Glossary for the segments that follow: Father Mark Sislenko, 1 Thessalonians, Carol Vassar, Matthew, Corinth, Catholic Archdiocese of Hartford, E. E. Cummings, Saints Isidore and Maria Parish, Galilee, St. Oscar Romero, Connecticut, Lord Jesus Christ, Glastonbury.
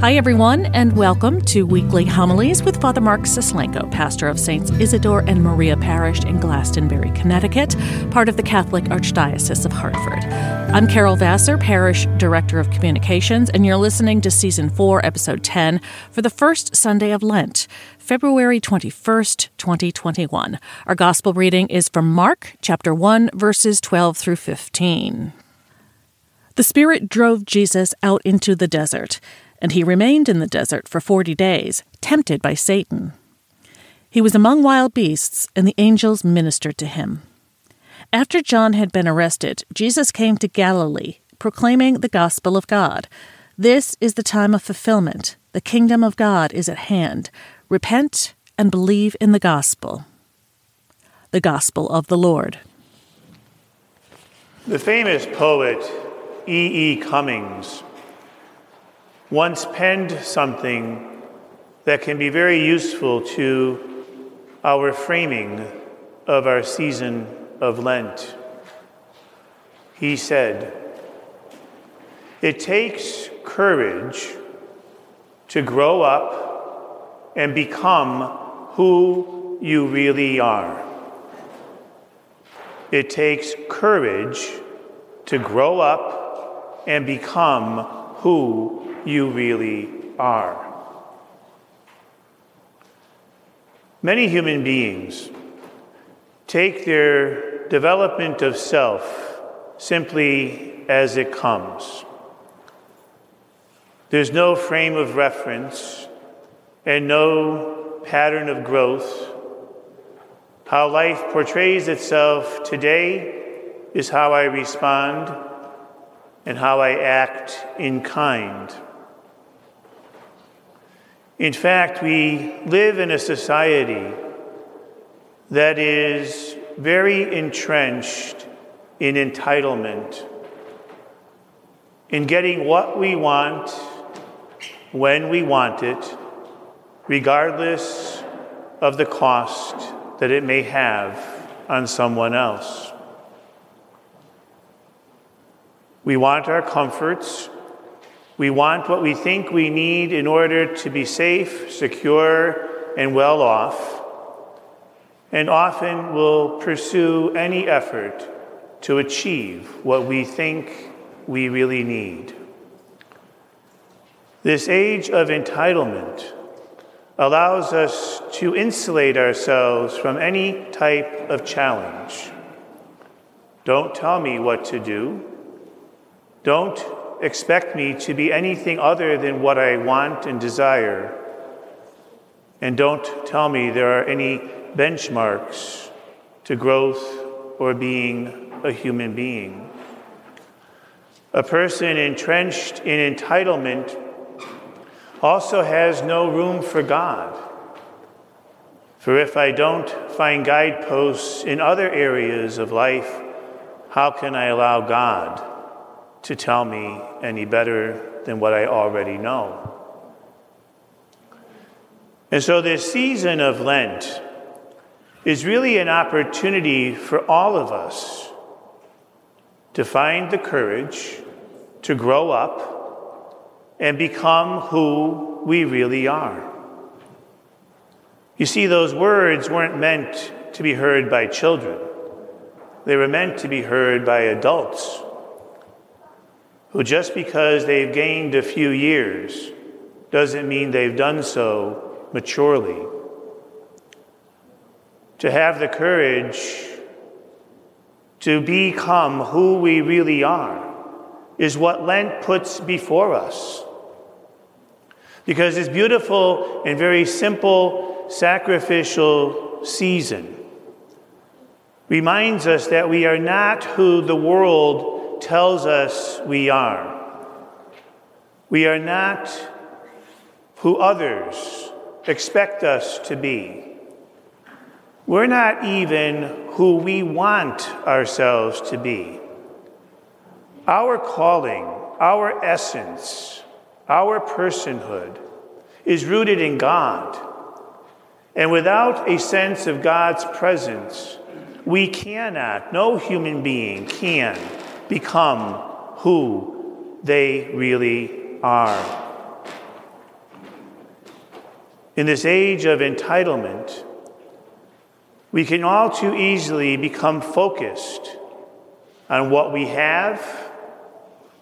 Hi, everyone, and welcome to Weekly Homilies with Father Mark Sislenko, pastor of Saints Isidore and Maria Parish in Glastonbury, Connecticut, part of the Catholic Archdiocese of Hartford. I'm Carol Vassar, Parish Director of Communications, and you're listening to Season 4, Episode 10, for the first Sunday of Lent, February 21st, 2021. Our Gospel reading is from Mark, chapter 1, verses 12 through 15. The Spirit drove Jesus out into the desert, and he remained in the desert for 40 days, tempted by Satan. He was among wild beasts, and the angels ministered to him. After John had been arrested, Jesus came to Galilee, proclaiming the gospel of God. This is the time of fulfillment. The kingdom of God is at hand. Repent and believe in the gospel. The Gospel of the Lord. The famous poet E. E. Cummings once penned something that can be very useful to our framing of our season of Lent. He said, "It takes courage to grow up and become who you really are. It takes courage to grow up and become who you really are." Many human beings take their development of self simply as it comes. There's no frame of reference and no pattern of growth. How life portrays itself today is how I respond and how I act in kind. In fact, we live in a society that is very entrenched in entitlement, in getting what we want, when we want it, regardless of the cost that it may have on someone else. We want our comforts. We want what we think we need in order to be safe, secure, and well off, and often will pursue any effort to achieve what we think we really need. This age of entitlement allows us to insulate ourselves from any type of challenge. Don't tell me what to do. Don't expect me to be anything other than what I want and desire. And don't tell me there are any benchmarks to growth or being a human being. A person entrenched in entitlement also has no room for God. For if I don't find guideposts in other areas of life, how can I allow God to tell me any better than what I already know? And so this season of Lent is really an opportunity for all of us to find the courage to grow up and become who we really are. You see, those words weren't meant to be heard by children. They were meant to be heard by adults, who just because they've gained a few years doesn't mean they've done so maturely. To have the courage to become who we really are is what Lent puts before us. Because this beautiful and very simple sacrificial season reminds us that we are not who the world tells us we are. We are not who others expect us to be. We're not even who we want ourselves to be. Our calling, our essence, our personhood is rooted in God. And without a sense of God's presence, we cannot, no human being can, become who they really are. In this age of entitlement, we can all too easily become focused on what we have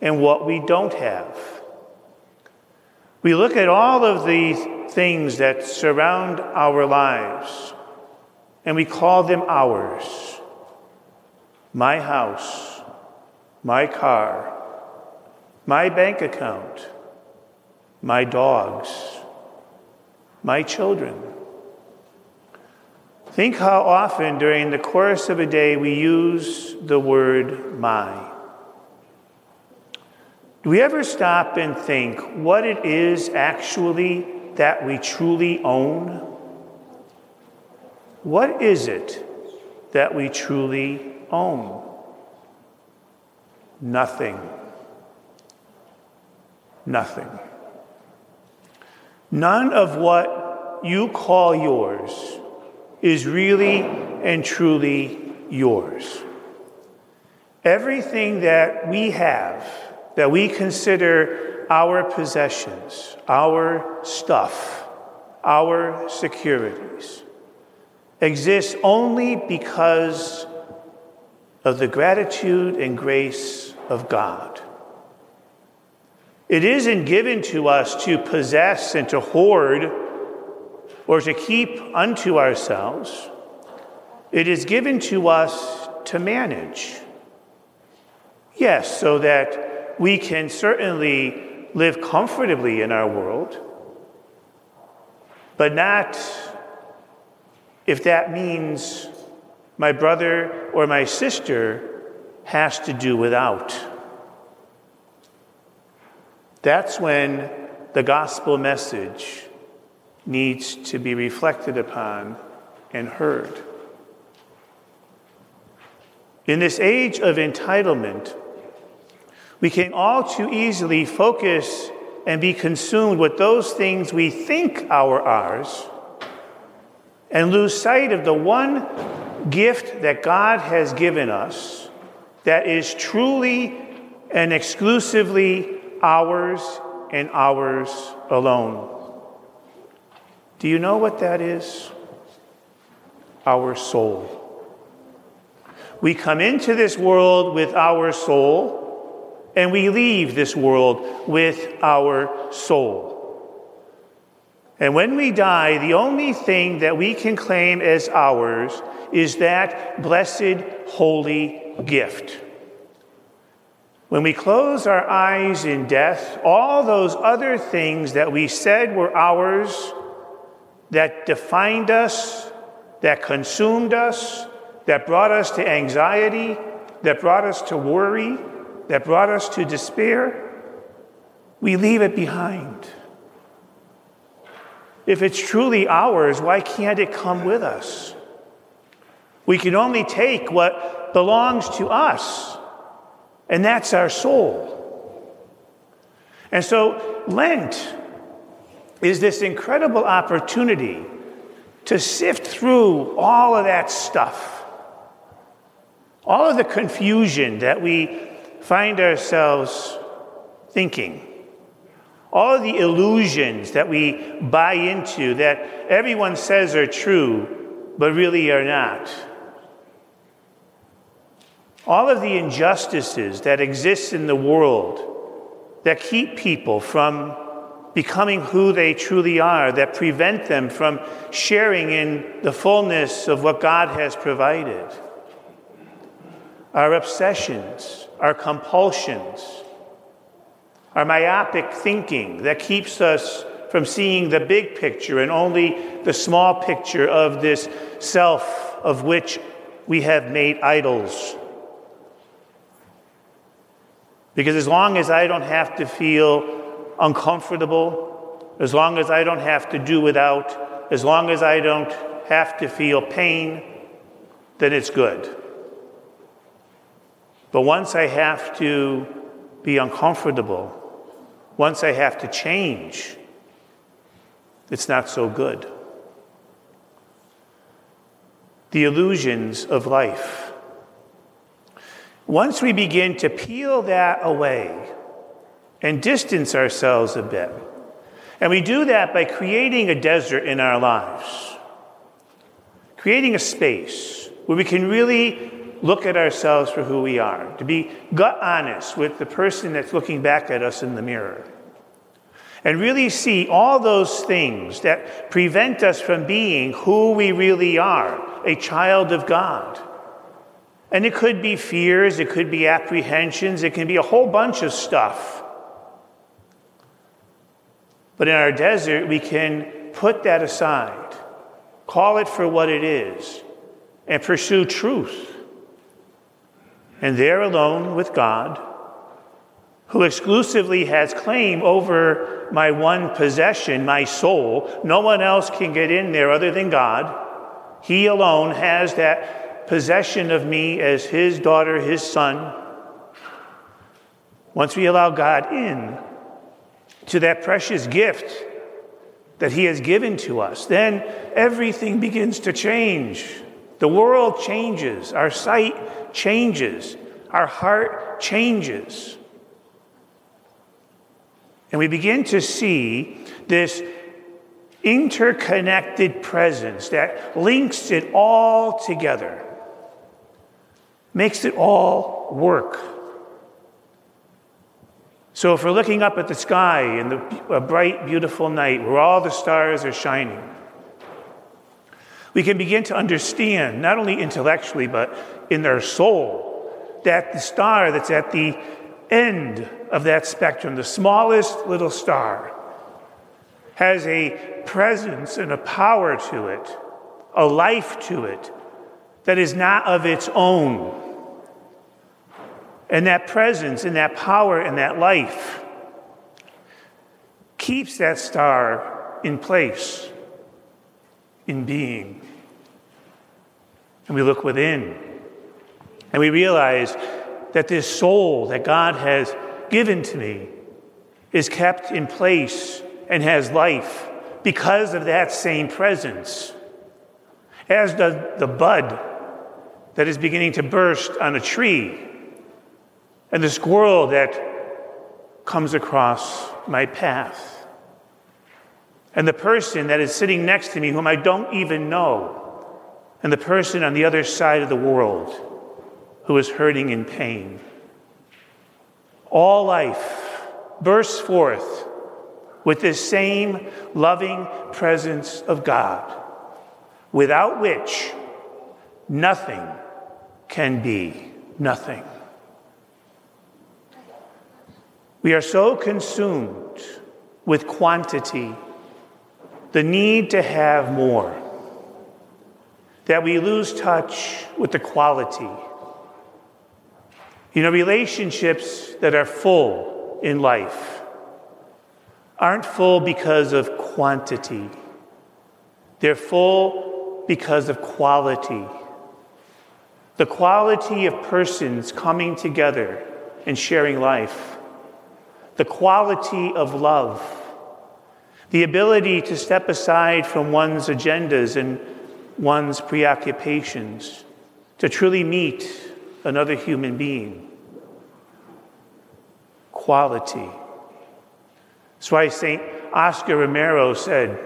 and what we don't have. We look at all of the things that surround our lives and we call them ours. My house, my car, my bank account, my dogs, my children. Think how often during the course of a day we use the word my. Do we ever stop and think what it is actually that we truly own? What is it that we truly own? Nothing. Nothing. None of what you call yours is really and truly yours. Everything that we have, that we consider our possessions, our stuff, our securities, exists only because of the gratitude and grace of God. It isn't given to us to possess and to hoard or to keep unto ourselves. It is given to us to manage. Yes, so that we can certainly live comfortably in our world, but not if that means my brother or my sister has to do without. That's when the gospel message needs to be reflected upon and heard. In this age of entitlement, we can all too easily focus and be consumed with those things we think are ours and lose sight of the one gift that God has given us that is truly and exclusively ours and ours alone. Do you know what that is? Our soul. We come into this world with our soul, and we leave this world with our soul. And when we die, the only thing that we can claim as ours is that blessed, holy gift. When we close our eyes in death, all those other things that we said were ours, that defined us, that consumed us, that brought us to anxiety, that brought us to worry, that brought us to despair, we leave it behind. If it's truly ours, why can't it come with us? We can only take what belongs to us. And that's our soul. And so Lent is this incredible opportunity to sift through all of that stuff, all of the confusion that we find ourselves thinking, all of the illusions that we buy into that everyone says are true, but really are not. All of the injustices that exist in the world that keep people from becoming who they truly are, that prevent them from sharing in the fullness of what God has provided. Our obsessions, our compulsions, our myopic thinking that keeps us from seeing the big picture and only the small picture of this self of which we have made idols. Because as long as I don't have to feel uncomfortable, as long as I don't have to do without, as long as I don't have to feel pain, then it's good. But once I have to be uncomfortable, once I have to change, it's not so good. The illusions of life. Once we begin to peel that away and distance ourselves a bit And we do that by creating a desert in our lives, creating a space where we can really look at ourselves for who we are, to be gut honest with the person that's looking back at us in the mirror, and really see all those things that prevent us from being who we really are, a child of God. And it could be fears, it could be apprehensions, it can be a whole bunch of stuff. But in our desert, we can put that aside, call it for what it is, and pursue truth. And there alone with God, who exclusively has claim over my one possession, my soul. No one else can get in there other than God. He alone has that possession of me as his daughter, his son. Once we allow God in to that precious gift that he has given to us, then everything begins to change. The world changes. Our sight changes. Our heart changes. And we begin to see this interconnected presence that links it all together, makes it all work. So if we're looking up at the sky in a bright, beautiful night where all the stars are shining, we can begin to understand, not only intellectually, but in their soul, that the star that's at the end of that spectrum, the smallest little star, has a presence and a power to it, a life to it, that is not of its own. And that presence and that power and that life keeps that star in place, in being. And we look within, and we realize that this soul that God has given to me is kept in place and has life because of that same presence. As the bud that is beginning to burst on a tree, and the squirrel that comes across my path, and the person that is sitting next to me whom I don't even know, and the person on the other side of the world who is hurting in pain. All life bursts forth with this same loving presence of God, without which nothing can be nothing. We are so consumed with quantity, the need to have more, that we lose touch with the quality. You know, relationships that are full in life aren't full because of quantity. They're full because of quality. The quality of persons coming together and sharing life. The quality of love. The ability to step aside from one's agendas and one's preoccupations to truly meet another human being. Quality. That's why St. Oscar Romero said,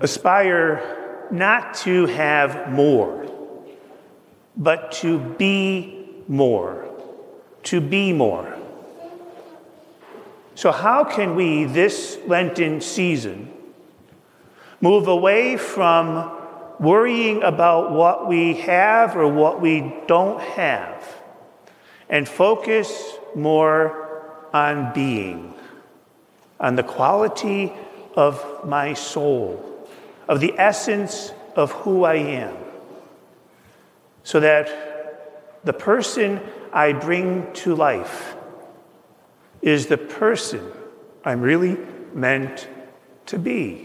aspire not to have more, but to be more. To be more. So how can we, this Lenten season, move away from worrying about what we have or what we don't have and focus more on being, on the quality of my soul, of the essence of who I am, so that the person I bring to life is the person I'm really meant to be.